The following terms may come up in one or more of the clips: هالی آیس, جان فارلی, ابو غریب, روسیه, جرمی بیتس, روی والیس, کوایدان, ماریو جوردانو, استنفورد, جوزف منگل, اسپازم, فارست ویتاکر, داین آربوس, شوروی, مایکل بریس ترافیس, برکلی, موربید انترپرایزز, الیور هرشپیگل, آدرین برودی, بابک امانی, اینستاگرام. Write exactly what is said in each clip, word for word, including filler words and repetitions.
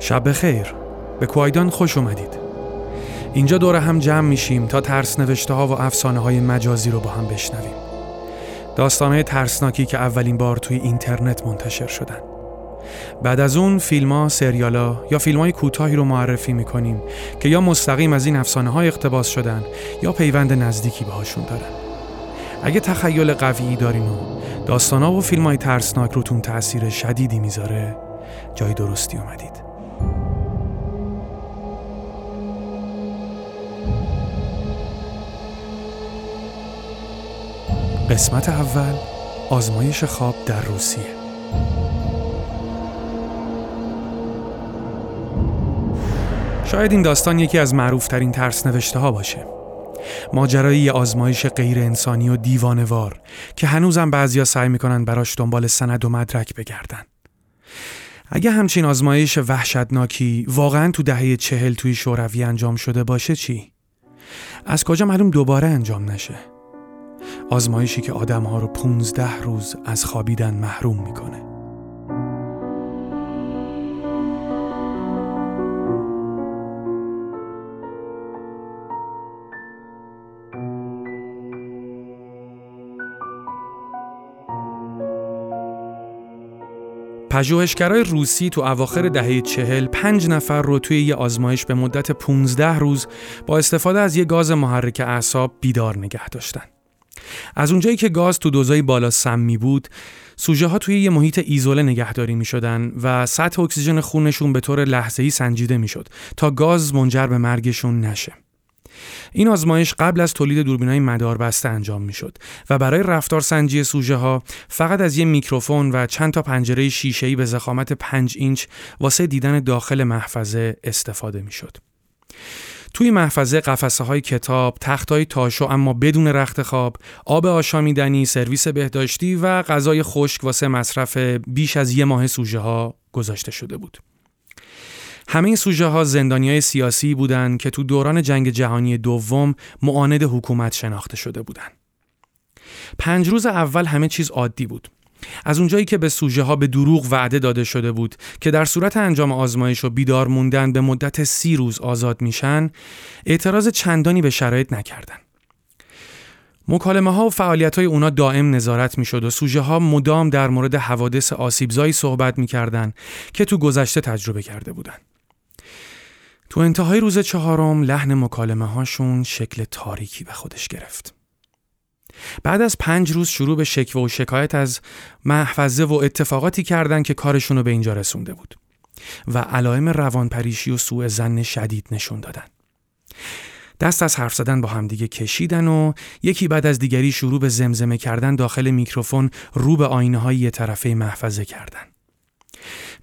شب بخیر. به کوایدان خوش اومدید. اینجا دور هم جمع میشیم تا ترس نوشته‌ها و افسانه‌های مجازی رو با هم بشنویم. داستان‌های ترسناکی که اولین بار توی اینترنت منتشر شدن. بعد از اون فیلم‌ها، سریال‌ها یا فیلم‌های کوتاهی رو معرفی می‌کنیم که یا مستقیم از این افسانه‌ها اقتباس شدن یا پیوند نزدیکی باهاشون دارن. اگه تخیل قوی دارین و داستان‌ها و فیلم‌های ترسناک روتون تأثیر شدیدی می‌ذاره، جای درستی اومدید. قسمت اول، آزمایش خواب در روسیه. شاید این داستان یکی از معروفترین ترس نوشته ها باشه. ماجرایی آزمایش غیر انسانی و دیوانه‌وار که هنوزم بعضیا سعی میکنن براش دنبال سند و مدرک بگردن. اگه همچین آزمایش وحشتناکی واقعاً تو دهه چهل توی شوروی انجام شده باشه چی؟ از کجا معلوم دوباره انجام نشه؟ آزمایشی که آدم‌ها رو پونزده روز از خوابیدن محروم می‌کنه. پژوهشگرای روسی تو اواخر دهه چهل پنج نفر رو توی یه آزمایش به مدت پونزده روز با استفاده از یه گاز محرک اعصاب بیدار نگه داشتن. از اونجایی که گاز تو دوزای بالا سمی بود، سوژه ها توی یه محیط ایزوله نگهداری می شدن و سطح اکسیژن خونشون به طور لحظه‌ای سنجیده می شد تا گاز منجر به مرگشون نشه. این آزمایش قبل از تولید دوربینای مداربسته انجام می شد و برای رفتار سنجی سوژه ها فقط از یه میکروفون و چند تا پنجره شیشه‌ای به ضخامت پنج اینچ واسه دیدن داخل محفظه استفاده می شد. توی محفظه قفسه‌های کتاب، تخت‌های تاشو اما بدون رخت خواب، آب آشامیدنی، سرویس بهداشتی و غذای خشک واسه مصرف بیش از یک ماه سوژه‌ها گذاشته شده بود. همه سوژه‌ها زندانیای سیاسی بودند که تو دوران جنگ جهانی دوم معاند حکومت شناخته شده بودند. پنج روز اول همه چیز عادی بود. از اونجایی که به سوژه‌ها به دروغ وعده داده شده بود که در صورت انجام آزمایش و بیدار موندن به مدت سی روز آزاد میشن، اعتراض چندانی به شرایط نکردن. مکالمه ها و فعالیت های اونا دائم نظارت میشد و سوژه‌ها مدام در مورد حوادث آسیبزایی صحبت میکردن که تو گذشته تجربه کرده بودن. تو انتهای روز چهارم لحن مکالمه هاشون شکل تاریکی به خودش گرفت. بعد از پنج روز شروع به شکوه و شکایت از محفظه و اتفاقاتی کردند که کارشون رو به اینجا رسونده بود و علائم روانپریشی و سوء ظن شدید نشون دادن. دست از حرف زدن با همدیگه کشیدن و یکی بعد از دیگری شروع به زمزمه کردن داخل میکروفون رو به آینه‌های یه طرفه محفظه کردن.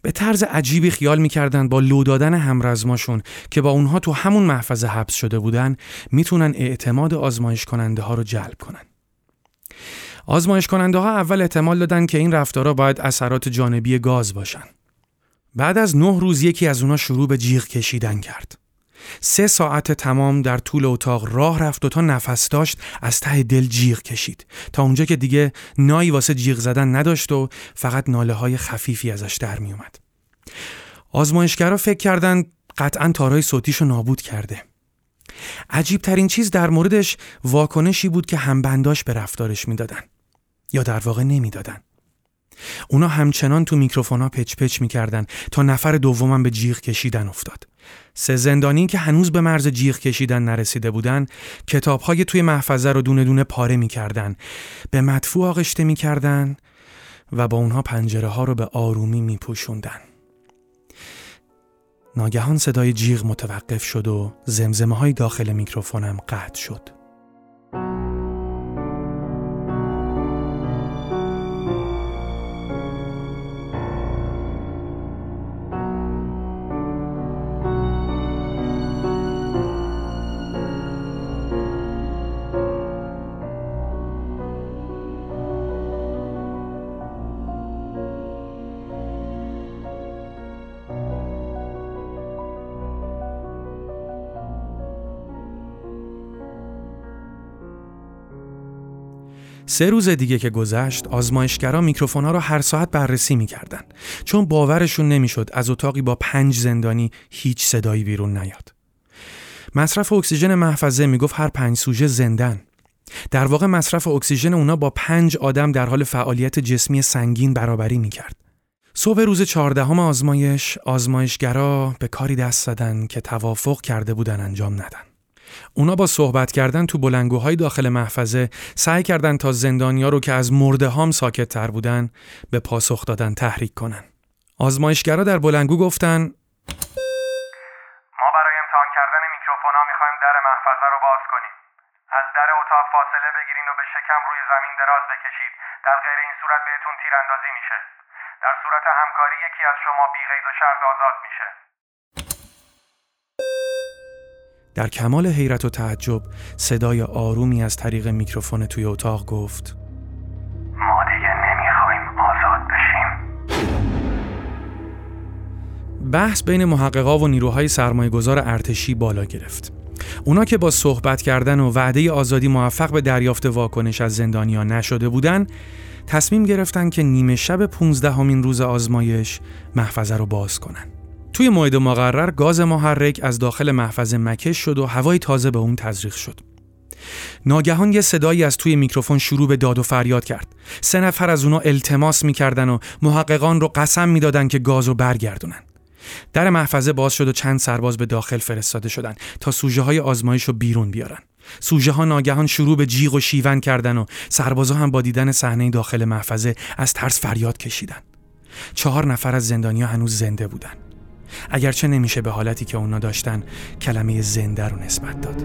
به طرز عجیبی خیال می‌کردن با لو دادن همرزماشون که با اونها تو همون محفظه حبس شده بودن میتونن اعتماد آزمایش کننده‌ها رو جلب کنن. آزمایش کننده ها اول احتمال دادن که این رفتارها باید اثرات جانبی گاز باشن. بعد از نه روز یکی از اونا شروع به جیغ کشیدن کرد. سه ساعت تمام در طول اتاق راه رفت و تا نفس داشت از ته دل جیغ کشید تا اونجا که دیگه نایی واسه جیغ زدن نداشت و فقط ناله های خفیفی ازش در می اومد. آزمایشگرها فکر کردن قطعاً تارهای صوتیشو نابود کرده. عجیب ترین چیز در موردش واکنشی بود که همبنداش به رفتارش میدادن یا در واقع نمیدادن. اونا همچنان تو میکروفونا پچ پچ میکردن تا نفر دومم به جیغ کشیدن افتاد. سه زندانی که هنوز به مرز جیغ کشیدن نرسیده بودن، کتاب‌های توی محفظه رو دونه دونه پاره میکردن، به مدفوع آغشته میکردن و با اونها پنجره ها رو به آرومی میپوشوندن. ناگهان صدای جیغ متوقف شد و زمزمه‌های داخل میکروفونم قطع شد. سه روز دیگه که گذشت، آزمایشگران میکروفون‌ها را هر ساعت بررسی می‌کردن، چون باورشون نمی‌شد از اتاقی با پنج زندانی هیچ صدایی بیرون نیاد. مصرف اکسیژن محفظه میگفت هر پنج سوژه زندن. در واقع مصرف اکسیژن اونا با پنج آدم در حال فعالیت جسمی سنگین برابری می‌کرد. صبح روز چهاردهم آزمایش، آزمایشگرا به کاری دست زدن که توافق کرده بودن انجام ندن. اونا با صحبت کردن تو بلندگوهای داخل محفظه سعی کردن تا زندانیا رو که از مرده هام ساکت تر بودن به پاسخ دادن تحریک کنن. آزمایشگرا در بلندگو گفتن: ما برای امتحان کردن میکروفونا میخوایم در محفظه رو باز کنیم. از در اتاق فاصله بگیرین و به شکم روی زمین دراز بکشید. در غیر این صورت بهتون تیراندازی میشه. در صورت همکاری یکی از شما بی قید و شرط آزاد میشه. در کمال حیرت و تعجب صدای آرومی از طریق میکروفون توی اتاق گفت: ما دیگه نمیخوایم آزاد بشیم. بحث بین محققا و نیروهای سرمایه‌گذار ارتشی بالا گرفت. اونا که با صحبت کردن و وعده آزادی موفق به دریافت واکنش از زندانیان نشده بودن، تصمیم گرفتن که نیمه شب پانزدهمین روز آزمایش محفظه رو باز کنن. توی موعد مقرر گاز محرک از داخل محفظه مکش شد و هوای تازه به اون تزریق شد. ناگهان یه صدایی از توی میکروفون شروع به داد و فریاد کرد. سه نفر از اونا التماس می‌کردن و محققان رو قسم می‌دادن که گاز رو برگردونن. در محفظه باز شد و چند سرباز به داخل فرستاده شدند تا سوژه‌های آزمایش رو بیرون بیارن. سوژه‌ها ناگهان شروع به جیغ و شیون کردن و سربازا هم با دیدن صحنه داخل محفظه از ترس فریاد کشیدن. چهار نفر از زندانیا هنوز زنده بودن. اگرچه نمیشه به حالتی که اونا داشتن کلمه زنده رو نسبت داد.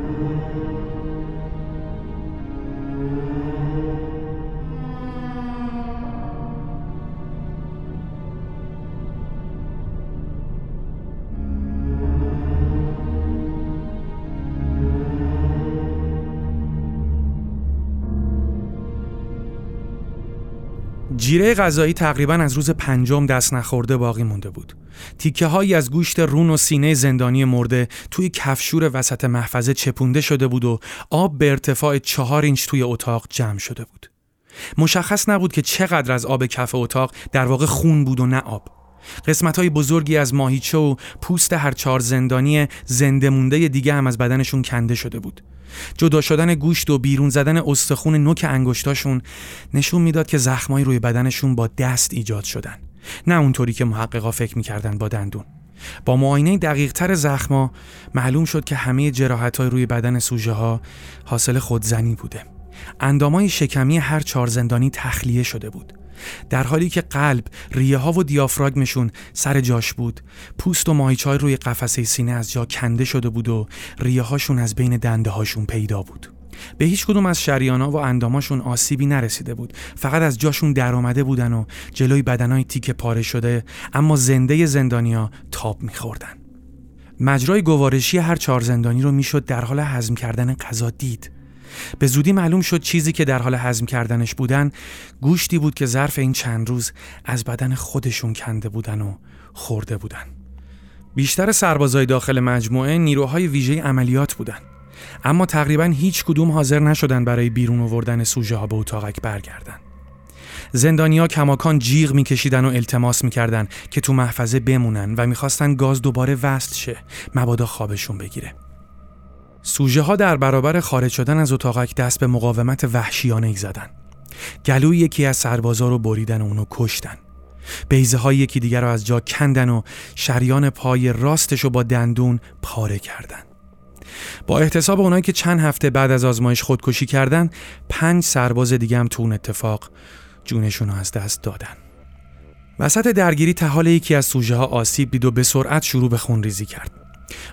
جیره غذایی تقریباً از روز پنجم دست نخورده باقی مونده بود. تیکه هایی از گوشت رون و سینه زندانی مرده توی کفشور وسط محفظه چپونده شده بود و آب به ارتفاع چهار اینچ توی اتاق جمع شده بود. مشخص نبود که چقدر از آب کف اتاق در واقع خون بود و نه آب. قسمت‌های بزرگی از ماهیچه و پوست هر چهار زندانی زنده مونده دیگه هم از بدنشون کنده شده بود. جدا شدن گوشت و بیرون زدن استخون نوک انگشتاشون نشون میداد که زخمایی روی بدنشون با دست ایجاد شدن، نه اونطوری که محققا فکر میکردن با دندون. با معاینه دقیق‌تر زخما معلوم شد که همه جراحت‌های روی بدن سوژه‌ها حاصل خودزنی بوده. اندامای شکمی هر چهار زندانی تخلیه شده بود، در حالی که قلب، ریه ها و دیافراگمشون سر جاش بود. پوست و ماهیچه‌های روی قفسه سینه از جا کنده شده بود و ریه هاشون از بین دنده هاشون پیدا بود. به هیچ کدوم از شریان‌ها و انداماشون آسیبی نرسیده بود، فقط از جاشون در آمده بودن و جلوی بدنای تیکه پاره شده اما زنده زندانیا تاب می‌خوردن. مجرای گوارشی هر چهار زندانی رو میشد در حال هضم کردن غذا دید. به زودی معلوم شد چیزی که در حال هضم کردنش بودن گوشتی بود که ظرف این چند روز از بدن خودشون کنده بودن و خورده بودن. بیشتر سربازای داخل مجموعه نیروهای ویژه عملیات بودن، اما تقریباً هیچ کدوم حاضر نشدن برای بیرون آوردن سوژه ها به اتاقک برگردن. زندانیا کماکان جیغ میکشیدن و التماس میکردن که تو محفظه بمونن و میخواستن گاز دوباره وصل شه، مبادا خوابشون بگیره. سوژه ها در برابر خارج شدن از اتاقک دست به مقاومت وحشیانه‌ای زدن. گلوی یکی از سربازا رو بریدن و اونو کشتن. بیضه های یکی دیگر رو از جا کندن و شریان پای راستش رو با دندون پاره کردن. با احتساب اونایی که چند هفته بعد از آزمایش خودکشی کردن، پنج سرباز دیگه هم تو اون اتفاق جونشون رو از دست دادن. وسط درگیری تحال یکی از سوژه ها آسیب دید و به سرعت شروع به خونریزی کرد.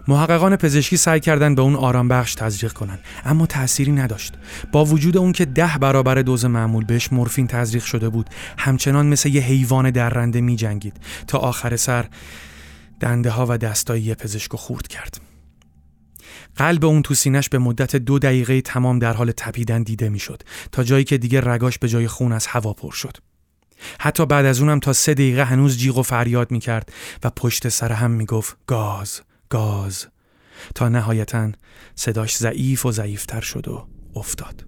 محققان پزشکی سعی کردند به اون آرام بخش تزریق کنن، اما تأثیری نداشت. با وجود اون که ده برابر دوز معمول بهش مورفین تزریق شده بود، همچنان مثل یه حیوان درنده می جنگید تا آخر سر دنده ها و دستای پزشکو خورد کرد. قلب اون تو سینه‌ش به مدت دو دقیقه تمام در حال تپیدن دیده می شد، تا جایی که دیگه رگاش به جای خون از هوا پر شد. حتی بعد از اونم تا سه دقیقه هنوز جیغ و فریاد می کرد و پشت سر هم می گفت گاز گاز، تا نهایتاً صداش ضعیف و ضعیفتر شد و افتاد.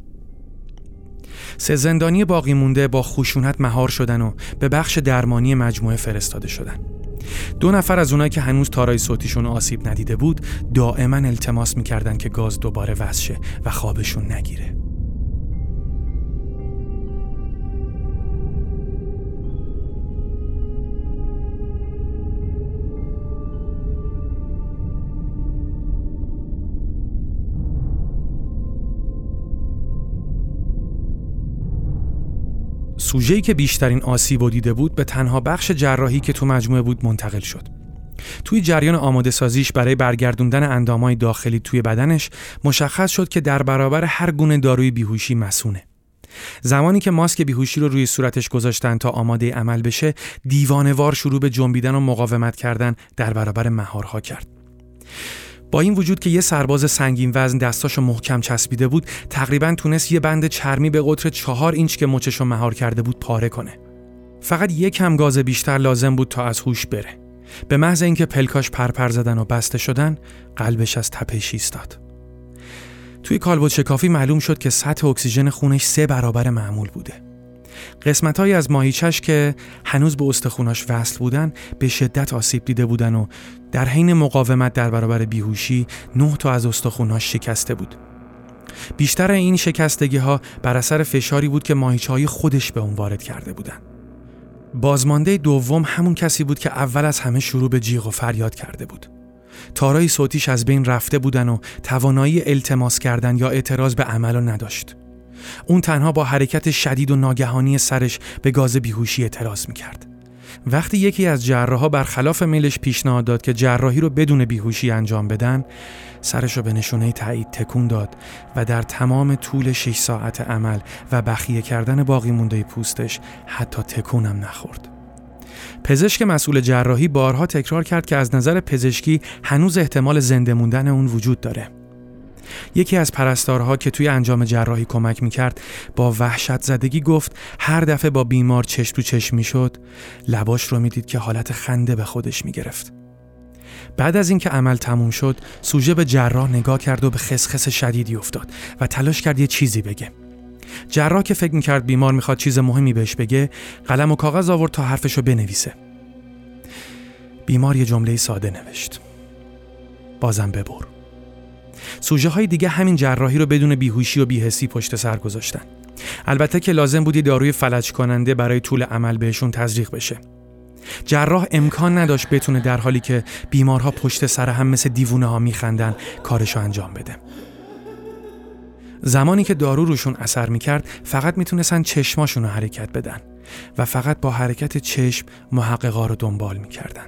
سه زندانی باقی مونده با خشونت مهار شدن و به بخش درمانی مجموعه فرستاده شدن. دو نفر از اونایی که هنوز تارای صوتیشون آسیب ندیده بود دائما التماس می‌کردن که گاز دوباره وصل شه و خوابشون نگیره. سوژه‌ای که بیشترین آسیب رو دیده بود به تنها بخش جراحی که تو مجموعه بود منتقل شد. توی جریان آماده سازیش برای برگردوندن اندام‌های داخلی توی بدنش مشخص شد که در برابر هر گونه داروی بیهوشی مسونه. زمانی که ماسک بیهوشی رو روی صورتش گذاشتن تا آماده عمل بشه، دیوانه‌وار شروع به جنبیدن و مقاومت کردن در برابر مهارها کرد. با این وجود که یه سرباز سنگین وزن دستاشو محکم چسبیده بود، تقریباً تونست یه بند چرمی به قطر چهار اینچ که مچشو مهار کرده بود پاره کنه. فقط یک کم گاز بیشتر لازم بود تا از هوش بره. به محض اینکه پلکاش پرپر زدن و بسته شدن، قلبش از تپش ایستاد. توی کالبد شکافی معلوم شد که سطح اکسیژن خونش سه برابر معمول بوده. قسمت‌هایی از ماهیچه‌ش که هنوز به استخوناش وصل بودن به شدت آسیب دیده بودن و در حین مقاومت در برابر بیهوشی نه تا از استخوناش شکسته بود. بیشتر این شکستگی‌ها بر اثر فشاری بود که ماهیچه‌های خودش به اون وارد کرده بودن. بازمانده دوم همون کسی بود که اول از همه شروع به جیغ و فریاد کرده بود. تارای صوتیش از بین رفته بودن و توانایی التماس کردن یا اعتراض به عملو نداشت. اون تنها با حرکت شدید و ناگهانی سرش به گاز بیهوشی اعتراض میکرد. وقتی یکی از جراحا برخلاف میلش پیشنهاد داد که جراحی رو بدون بیهوشی انجام بدن، سرش رو به نشونه تایید تکون داد و در تمام طول شش ساعت عمل و بخیه کردن باقی مونده پوستش حتی تکونم نخورد. پزشک مسئول جراحی بارها تکرار کرد که از نظر پزشکی هنوز احتمال زنده موندن اون وجود داره. یکی از پرستارها که توی انجام جراحی کمک میکرد با وحشت زدگی گفت هر دفعه با بیمار چشم تو چشم میشد لباش رو میدید که حالت خنده به خودش میگرفت. بعد از اینکه عمل تموم شد، سوژه به جراح نگاه کرد و به خسخس شدیدی افتاد و تلاش کرد یه چیزی بگه. جراح که فکر میکرد بیمار میخواد چیز مهمی بهش بگه، قلم و کاغذ آورد تا حرفشو بنویسه. بیمار یه جمله ساده نوشت: بازم ببر. سوژه های دیگه همین جراحی رو بدون بیهوشی و بی‌حسی پشت سر گذاشتن. البته که لازم بود داروی فلج کننده برای طول عمل بهشون تزریق بشه. جراح امکان نداشت بتونه در حالی که بیمارها پشت سر هم مثل دیوونه ها میخندن کارشو انجام بده. زمانی که دارو روشون اثر میکرد، فقط میتونستن چشماشون رو حرکت بدن و فقط با حرکت چشم محققا رو دنبال میکردن.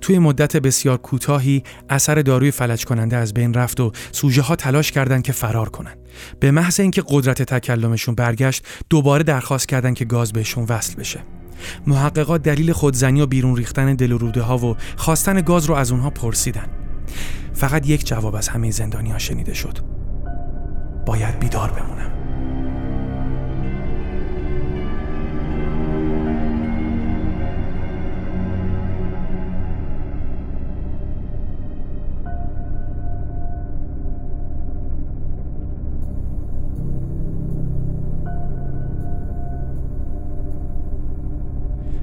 توی مدت بسیار کوتاهی اثر داروی فلج کننده از بین رفت و سوژه ها تلاش کردند که فرار کنن. به محض اینکه قدرت تکلمشون برگشت، دوباره درخواست کردند که گاز بهشون وصل بشه. محققا دلیل خودزنی و بیرون ریختن دل و روده ها و خواستن گاز رو از اونها پرسیدن. فقط یک جواب از همه زندانی ها شنیده شد: باید بیدار بمونم.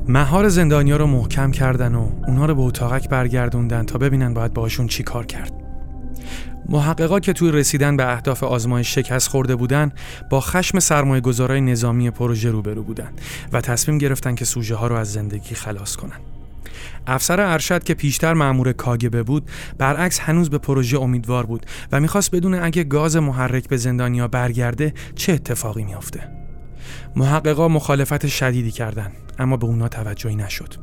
مهار زندانیا رو محکم کردن و اونا رو به اتاقک برگردوندن تا ببینن باید باشون چی کار کرد. محققا که توی رسیدن به اهداف آزمایش شکست خورده بودن، با خشم سرمایه‌گذارای نظامی پروژه روبرو بودن و تصمیم گرفتن که سوژه ها رو از زندگی خلاص کنن. افسر ارشد که پیشتر مأمور کاگبه بود، برعکس هنوز به پروژه امیدوار بود و می‌خواست بدونه اگه گاز محرک به زندانیا برگرده چه اتفاقی می‌افته. محققا مخالفت شدیدی کردند، اما به اونا توجهی نشد.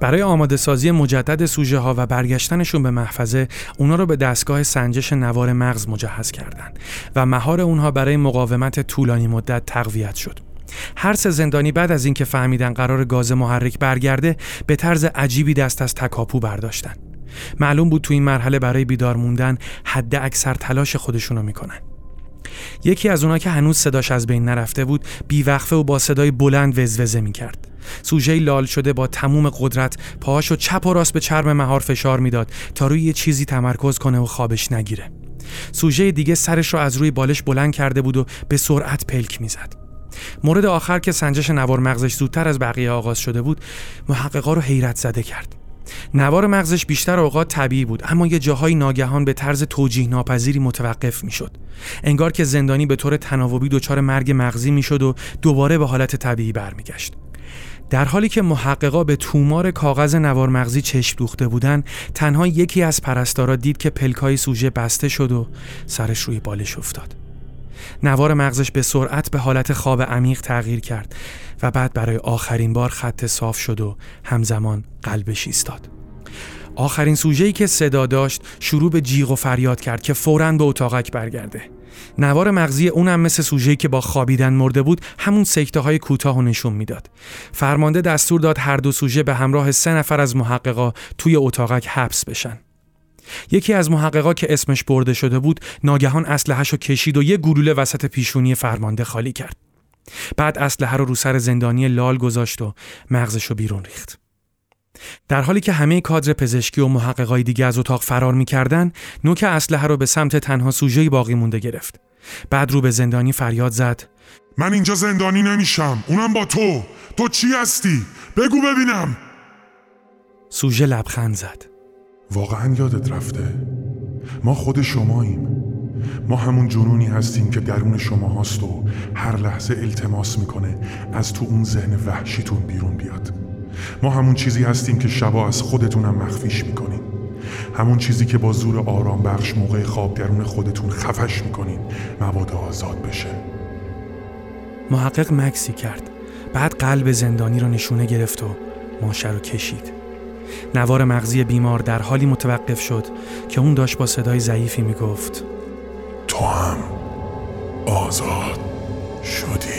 برای آماده سازی مجدد سوژه ها و برگشتنشون به محفظه، اونا رو به دستگاه سنجش نوار مغز مجهز کردند و مهار اونها برای مقاومت طولانی مدت تقویت شد. هر سه زندانی بعد از اینکه فهمیدن قرار گاز محرک برگرده، به طرز عجیبی دست از تکاپو برداشتن. معلوم بود تو این مرحله برای بیدار موندن حد اکثر تلاش خودشونو میکنن. یکی از اونا که هنوز صداش از بین نرفته بود، بیوقفه و با صدای بلند وزوزه میکرد. سوژه لال شده با تمام قدرت پاهاشو چپ و راست به چرم مهار فشار میداد تا روی یه چیزی تمرکز کنه و خوابش نگیره. سوژه دیگه سرش رو از روی بالش بلند کرده بود و به سرعت پلک میزد. مورد آخر که سنجش نوار مغزش زودتر از بقیه آغاز شده بود، محققا رو حیرت زده کرد. نوار مغزش بیشتر اوقات طبیعی بود، اما یه جاهای ناگهان به طرز توجیه ناپذیری متوقف میشد. انگار که زندانی به طور تناوبی دچار مرگ مغزی میشد و دوباره به حالت طبیعی برمیگشت. در حالی که محققا به تومار کاغذ نوار مغزی چشم دوخته بودن، تنها یکی از پرستارا دید که پلکای سوژه بسته شد و سرش روی بالش افتاد. نوار مغزش به سرعت به حالت خواب عمیق تغییر کرد و بعد برای آخرین بار خط صاف شد و همزمان قلبش ایستاد. آخرین سوژه‌ای که صدا داشت شروع به جیغ و فریاد کرد که فوراً به اتاقک برگرده. نوار مغزی اونم مثل سوژه‌ای که با خوابیدن مرده بود، همون سکته‌های کوتاه نشون میداد. فرمانده دستور داد هر دو سوژه به همراه سه نفر از محققا توی اتاقک حبس بشن. یکی از محققا که اسمش برده شده بود، ناگهان اسلحه‌شو کشید و یه گلوله وسط پیشونی فرمانده خالی کرد. بعد اسلحه رو رو سر زندانی لال گذاشت و مغزشو بیرون ریخت. در حالی که همه کادر پزشکی و محققای دیگه از اتاق فرار می‌کردن، نوک اسلحه رو به سمت تنها سوژه‌ای باقی مونده گرفت. بعد رو به زندانی فریاد زد: من اینجا زندانی نمیشم، اونم با تو. تو چی هستی؟ بگو ببینم. سوژه لبخند زد: واقعا یادت رفته؟ ما خود شماییم. ما همون جنونی هستیم که درون شما هست و هر لحظه التماس میکنه از تو اون ذهن وحشیتون بیرون بیاد. ما همون چیزی هستیم که شبا از خودتونم مخفیش میکنین. همون چیزی که با زور آرام بخش موقع خواب درون خودتون خفش میکنین مبادا آزاد بشه. محقق مکسی کرد. بعد قلب زندانی رو نشونه گرفت و ماشه رو کشید. نوار مغزی بیمار در حالی متوقف شد که اون داشت با صدای ضعیفی میگفت: تو هم آزاد شدی.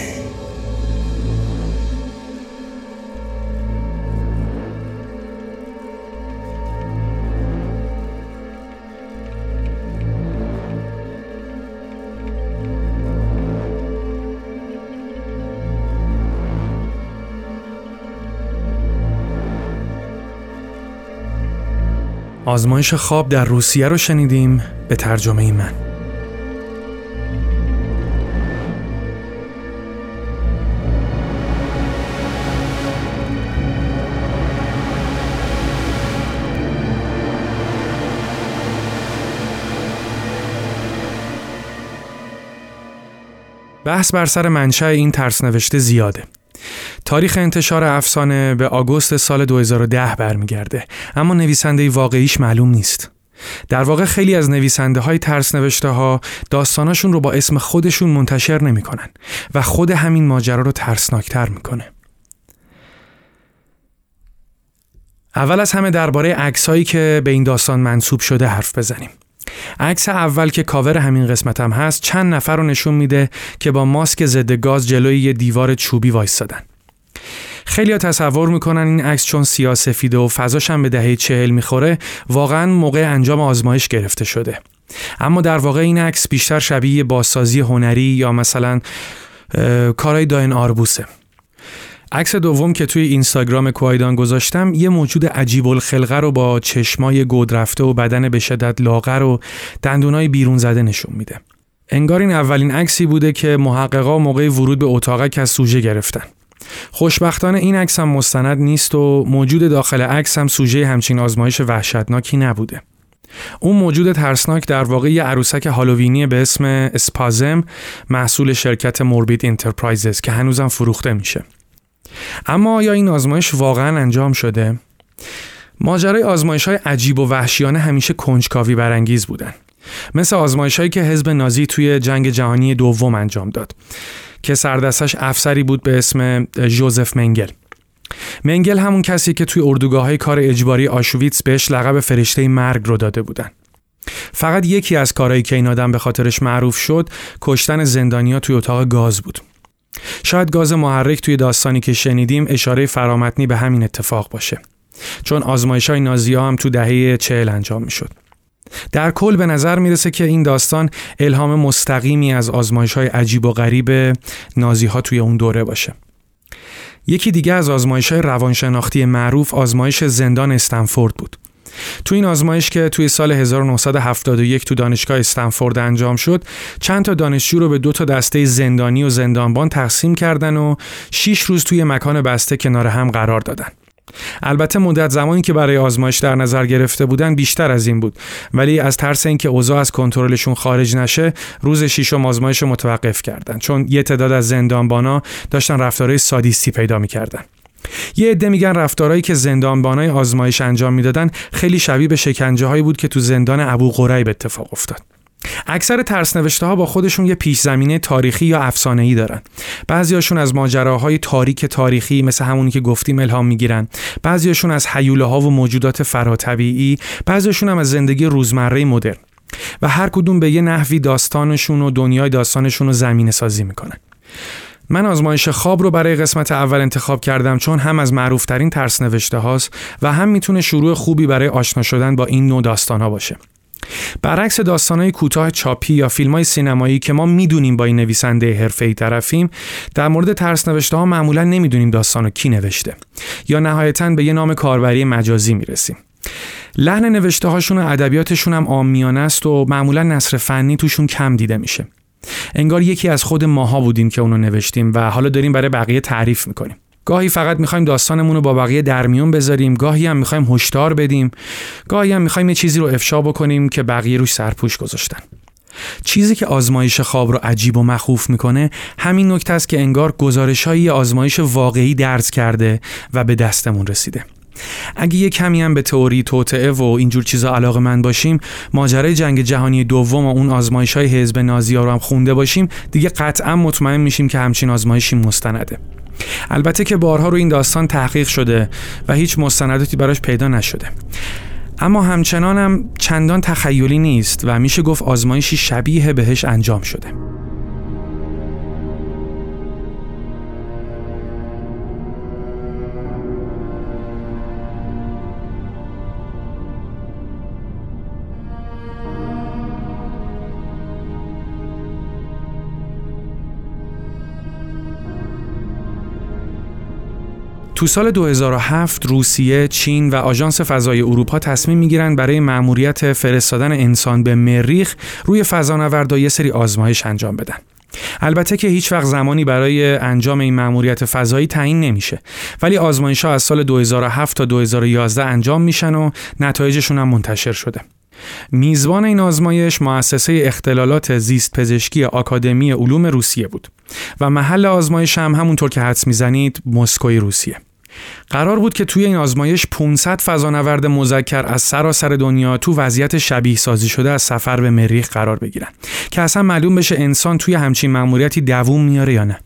آزمایش خواب در روسیه رو شنیدیم به ترجمه من. بحث بر سر منشأ این ترس نوشته زیاده. تاریخ انتشار افسانه به آگوست سال دو هزار و ده برمیگرده، اما نویسنده واقعیش معلوم نیست. در واقع خیلی از نویسنده های ترس نوشته ها داستاناشون رو با اسم خودشون منتشر نمی کنن و خود همین ماجرا رو ترسناکتر می کنه. اول از همه درباره عکسایی که به این داستان منسوب شده حرف بزنیم. عکس اول که کاور همین قسمت هم هست، چند نفر رو نشون میده که با ماسک ضد گاز جلوی یه دیوار چوبی وایسادن. خیلی‌ها تصور میکنن این عکس چون سیاه سفیده و فضاش هم به دهه چهل میخوره، واقعاً موقع انجام آزمایش گرفته شده. اما در واقع این عکس بیشتر شبیه بازسازی هنری یا مثلا کارای داین آربوسه. عکس دوم که توی اینستاگرام کوایدان گذاشتم، یه موجود عجیب الخلقه رو با چشمای گودرفته و بدن به شدت لاغر و دندونای بیرون زده نشون میده. انگار این اولین عکسی بوده که محققا موقع ورود به اتاقک از سوژه گرفتن. خوشبختانه این عکس هم مستند نیست و موجود داخل عکس هم سوژه همچین آزمایش وحشتناکی نبوده. اون موجود ترسناک در واقع یه عروسک هالووینی به اسم اسپازم، محصول شرکت موربید انترپرایزز که هنوزم فروخته میشه. اما آیا این آزمایش واقعا انجام شده؟ ماجرای آزمایش‌های عجیب و وحشیانه همیشه کنجکاوی برانگیز بودن، مثل آزمایش‌هایی که حزب نازی توی جنگ جهانی دوم انجام داد که سردستش افسری بود به اسم جوزف منگل. منگل همون کسی که توی اردوگاه‌های کار اجباری آشویتس بهش لقب فرشته مرگ رو داده بودن. فقط یکی از کارهایی که این آدم به خاطرش معروف شد، کشتن زندانی‌ها توی اتاق گاز بود. شاید گاز محرک توی داستانی که شنیدیم اشاره فرامتنی به همین اتفاق باشه، چون آزمایش‌های نازی‌ها هم تو دهه چهل انجام می‌شد. در کل به نظر میرسه که این داستان الهام مستقیمی از آزمایش‌های عجیب و غریب نازی‌ها توی اون دوره باشه. یکی دیگه از آزمایش‌های روانشناختی معروف، آزمایش زندان استنفورد بود. تو این آزمایش که توی سال هزار و نهصد و هفتاد و یک تو دانشگاه استنفورد انجام شد، چند تا دانشجو رو به دو تا دسته زندانی و زندانبان تقسیم کردن و شش روز توی مکان بسته کنار هم قرار دادن. البته مدت زمانی که برای آزمایش در نظر گرفته بودن بیشتر از این بود، ولی از ترس اینکه اوضاع از کنترلشون خارج نشه، روز ششم آزمایش رو متوقف کردن، چون یه تعداد از زندانبانا داشتن رفتارهای سادیستی پیدا می‌کردن. یه عده میگن رفتارهایی که زندانبانای آزمایش انجام میدادن خیلی شبیه به شکنجه‌هایی بود که تو زندان ابو غریب اتفاق افتاد. اکثر ترس نوشته‌ها با خودشون یه پیش زمینه تاریخی یا افسانه‌ای دارن. بعضیاشون از ماجراهای تاریک تاریخی مثل همونی که گفتیم الهام میگیرن، بعضیاشون از هیوله‌ها و موجودات فراطبیعی، بعضیاشون هم از زندگی روزمره مدرن، و هر کدوم به یه نحوی داستانشون و دنیای داستانشون رو زمینه‌سازی میکنن. من آزمایش خواب رو برای قسمت اول انتخاب کردم چون هم از معروف‌ترین ترس نوشته‌هاست و هم میتونه شروع خوبی برای آشنا شدن با این نوع داستان‌ها باشه. برعکس داستان‌های کوتاه چاپی یا فیلم‌های سینمایی که ما می‌دونیم با این نویسنده حرفه‌ای طرفیم، در مورد ترس نوشته‌ها معمولاً نمی‌دونیم داستانو کی نوشته یا نهایتاً به یه نام کاربری مجازی می‌رسیم. لحن نوشته‌هاشون و ادبیاتشون هم عامیانه است و معمولاً نثر فنی توشون کم دیده میشه. انگار یکی از خود ماها بودیم که اونو نوشتیم و حالا داریم برای بقیه تعریف می‌کنیم. گاهی فقط می‌خوایم داستانمون رو با بقیه در میون بذاریم، گاهی هم می‌خوایم هشدار بدیم، گاهی هم می‌خوایم یه چیزی رو افشا بکنیم که بقیه روش سرپوش گذاشتن. چیزی که آزمایش خواب رو عجیب و مخوف می‌کنه همین نکته است که انگار گزارش‌های آزمایش واقعی درس کرده و به دستمون رسیده. اگه یه کمی هم به تئوری توطئه و اینجور چیزا علاقه‌مند باشیم، ماجرای جنگ جهانی دوم و اون آزمایش‌های حزب نازی‌ها رو هم خونده باشیم، دیگه قطعاً مطمئن میشیم که همچین آزمایشی مستنده. البته که بارها رو این داستان تحقیق شده و هیچ مستنداتی براش پیدا نشده، اما همچنان هم چندان تخیلی نیست و میشه گفت آزمایشی شبیه بهش انجام شده. تو سال دو هزار و هفت روسیه، چین و آژانس فضای اروپا تصمیم میگیرن برای مأموریت فرستادن انسان به مریخ روی فضانوردا یه سری آزمایش انجام بدن. البته که هیچ وقت زمانی برای انجام این مأموریت فضایی تعیین نمیشه، ولی آزمایش‌ها از سال دو هزار و هفت تا دو هزار و یازده انجام میشن و نتایجشون هم منتشر شده. میزبان این آزمایش مؤسسه اختلالات زیست پزشکی آکادمی علوم روسیه بود و محل آزمایش هم همونطور که حدس میزنید مسکوی روسیه. قرار بود که توی این آزمایش پانصد فضانورد مذکر از سراسر دنیا تو وضعیت شبیه سازی شده از سفر به مریخ قرار بگیرن که اصلا معلوم بشه انسان توی همچین مأموریتی دووم میاره یا نه.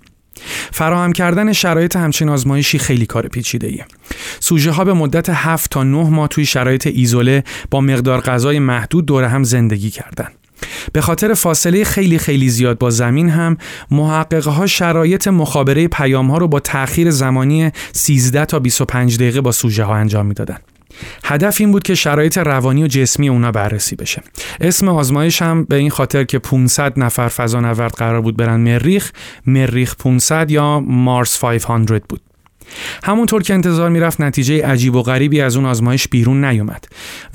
فراهم کردن شرایط همچین آزمایشی خیلی کار پیچیده‌ایه. سوژه ها به مدت هفت تا نه ماه توی شرایط ایزوله با مقدار غذای محدود دور هم زندگی کردن. به خاطر فاصله خیلی خیلی زیاد با زمین هم محقق‌ها شرایط مخابره پیام‌ها رو با تأخیر زمانی سیزده تا بیست و پنج دقیقه با سوژه ها انجام میدادن. هدف این بود که شرایط روانی و جسمی اونا بررسی بشه. اسم آزمایش هم به این خاطر که پانصد نفر فضانورد قرار بود برن مریخ، مریخ پانصد یا مارس پانصد بود. همونطور که انتظار میرفت نتیجه عجیب و غریبی از اون آزمایش بیرون نیومد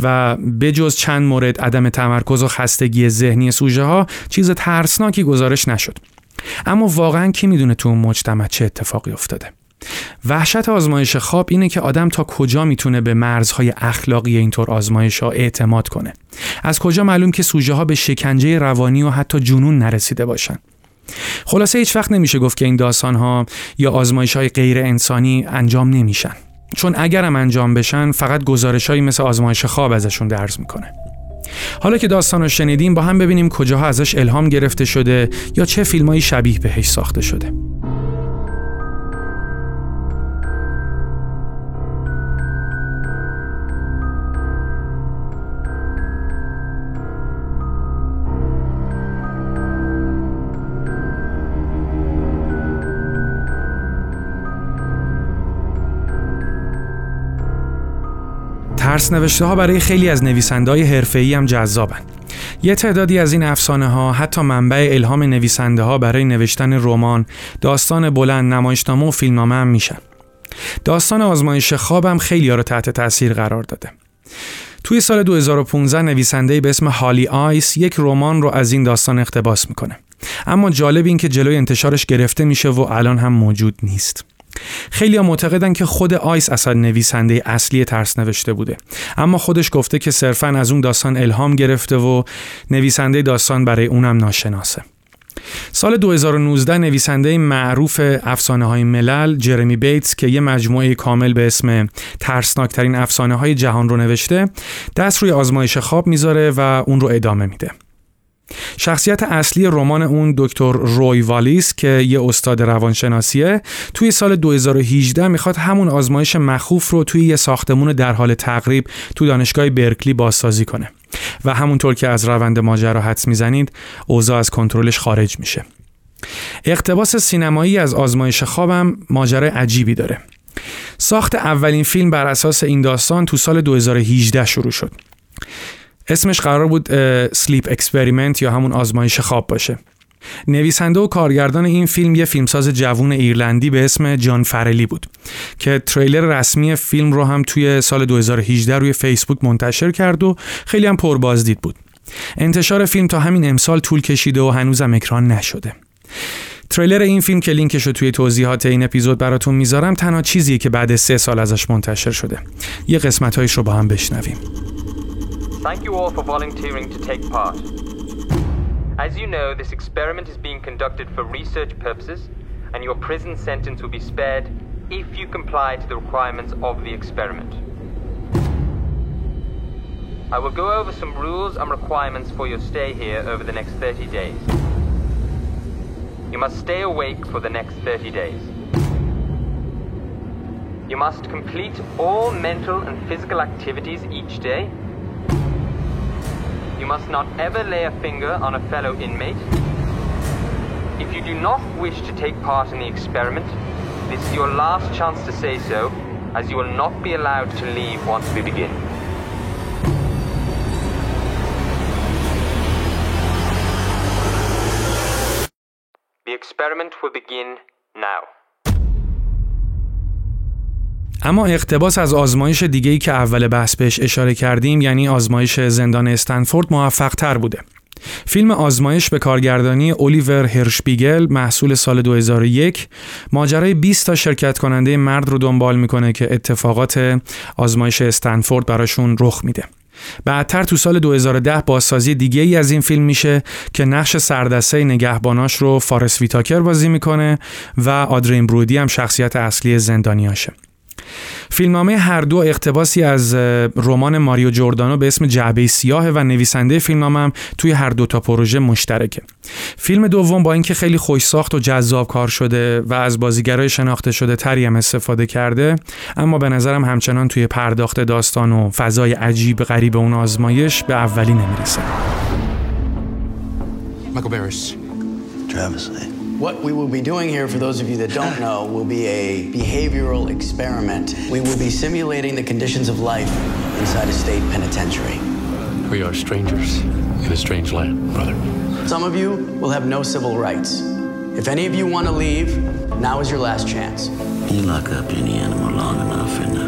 و بجز چند مورد عدم تمرکز و خستگی ذهنی سوژه ها چیز ترسناکی گزارش نشد. اما واقعاً کی میدونه تو اون مجتمع چه اتفاقی افتاده؟ وحشت آزمایش خواب اینه که آدم تا کجا میتونه به مرزهای اخلاقی اینطور آزمایش‌ها اعتماد کنه. از کجا معلوم که سوژه‌ها به شکنجه روانی و حتی جنون نرسیده باشن. خلاصه هیچ وقت نمیشه گفت که این داستان‌ها یا آزمایش‌های غیر انسانی انجام نمیشن، چون اگرم انجام بشن فقط گزارش‌هایی مثل آزمایش خواب ازشون درس میکنه. حالا که داستانو شنیدیم، با هم ببینیم کجاها ازش الهام گرفته شده یا چه فیلمایی شبیه بهش ساخته شده. ترس نوشته‌ها برای خیلی از نویسنده‌های حرفه‌ای هم جذابن. یه تعدادی از این افسانه‌ها حتی منبع الهام نویسنده‌ها برای نوشتن رمان، داستان بلند، نمایشنامه و فیلمنامه هم میشن. داستان آزمایش خواب هم خیلی‌ها رو تحت تاثیر قرار داده. توی سال دو هزار و پانزده نویسنده‌ای به اسم هالی آیس یک رمان رو از این داستان اقتباس میکنه. اما جالب این که جلوی انتشارش گرفته میشه و الان هم موجود نیست. خیلی‌ها معتقدن که خود آیس اصلا نویسنده اصلی ترس نوشته بوده، اما خودش گفته که صرفاً از اون داستان الهام گرفته و نویسنده داستان برای اونم ناشناسه. سال دو هزار و نوزده نویسنده معروف افسانه‌های ملل جرمی بیتس که یه مجموعه کامل به اسم ترسناکترین افسانه‌های جهان رو نوشته، دست روی آزمایش خواب میذاره و اون رو ادامه میده. شخصیت اصلی رمان اون دکتر روی والیس که یه استاد روانشناسیه، توی سال دو هزار و هجده میخواد همون آزمایش مخوف رو توی یه ساختمون در حال تقریب تو دانشگاه برکلی بازسازی کنه و همونطور که از روند ماجرا حدس میزنید اوضاع از کنترلش خارج میشه. اقتباس سینمایی از آزمایش خوابم ماجرای عجیبی داره. ساخت اولین فیلم بر اساس این داستان تو سال دو هزار و هجده شروع شد. اسمش قرار بود سلیپ اکسپریمنت یا همون آزمایش خواب باشه. نویسنده و کارگردان این فیلم یه فیلمساز جوون ایرلندی به اسم جان فارلی بود که تریلر رسمی فیلم رو هم توی سال دو هزار و هجده روی فیسبوک منتشر کرد و خیلی هم پربازدید بود. انتشار فیلم تا همین امسال طول کشیده و هنوزم اکران نشده. تریلر این فیلم که لینکش رو توی توضیحات این اپیزود براتون میذارم، تنها چیزیه که بعد سه سال ازش منتشر شده. یه قسمت‌هایش رو با هم بشنویم. Thank you all for volunteering to take part. As you know, this experiment is being conducted for research purposes, and your prison sentence will be spared if you comply to the requirements of the experiment. I will go over some rules and requirements for your stay here over the next thirty days. You must stay awake for the next thirty days. You must complete all mental and physical activities each day. You must not ever lay a finger on a fellow inmate. If you do not wish to take part in the experiment, this is your last chance to say so, as you will not be allowed to leave once we begin. The experiment will begin now. اما اقتباس از آزمایش دیگه‌ای که اول بحث بهش اشاره کردیم، یعنی آزمایش زندان استنفورد، موفق‌تر بوده. فیلم آزمایش به کارگردانی الیور هرشپیگل محصول سال دو هزار و یک ماجرای بیست تا شرکت کننده مرد رو دنبال میکنه که اتفاقات آزمایش استنفورد براشون رخ میده. بعدتر تو سال دو هزار و ده بازسازی دیگه‌ای از این فیلم میشه که نقش سردسته نگهباناش رو فارست ویتاکر بازی میکنه و آدرین برودی هم شخصیت اصلی زندانیاشه. فیلمنامه هر دو اقتباسی از رمان ماریو جوردانو به اسم جعبه سیاه و نویسنده فیلمنامه هم توی هر دو تا پروژه مشترکه. فیلم دوم با اینکه خیلی خوش ساخت و جذاب کار شده و از بازیگرای شناخته شده تری هم استفاده کرده، اما به نظرم همچنان توی پرداخت داستان و فضای عجیب غریب اون آزمایش به اولی نمیرسه. مایکل بریس ترافیس. What we will be doing here, for those of you that don't know, will be a behavioral experiment. We will be simulating the conditions of life inside a state penitentiary. We are strangers in a strange land, brother. Some of you will have no civil rights. If any of you want to leave, now is your last chance. You lock up any animal long enough, and uh,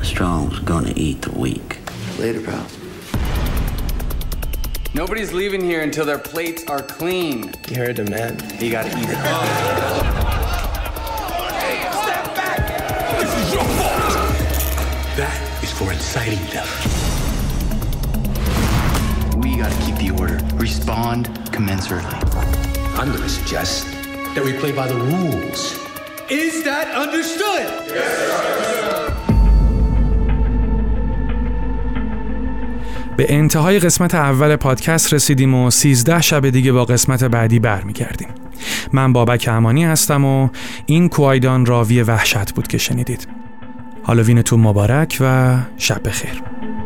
the strong's gonna eat the weak. Later, pal. Nobody's leaving here until their plates are clean. You heard him, man. You gotta eat it. Hey, step back! This is your fault! That is for inciting theft. We gotta keep the order. Respond commensurately. I'm gonna suggest that we play by the rules. Is that understood? Yes, sir. به انتهای قسمت اول پادکست رسیدیم و سیزده شب دیگه با قسمت بعدی برمیگردیم. من بابک امانی هستم و این کوایدان راوی وحشت بود که شنیدید. هالووینتون مبارک و شب بخیر.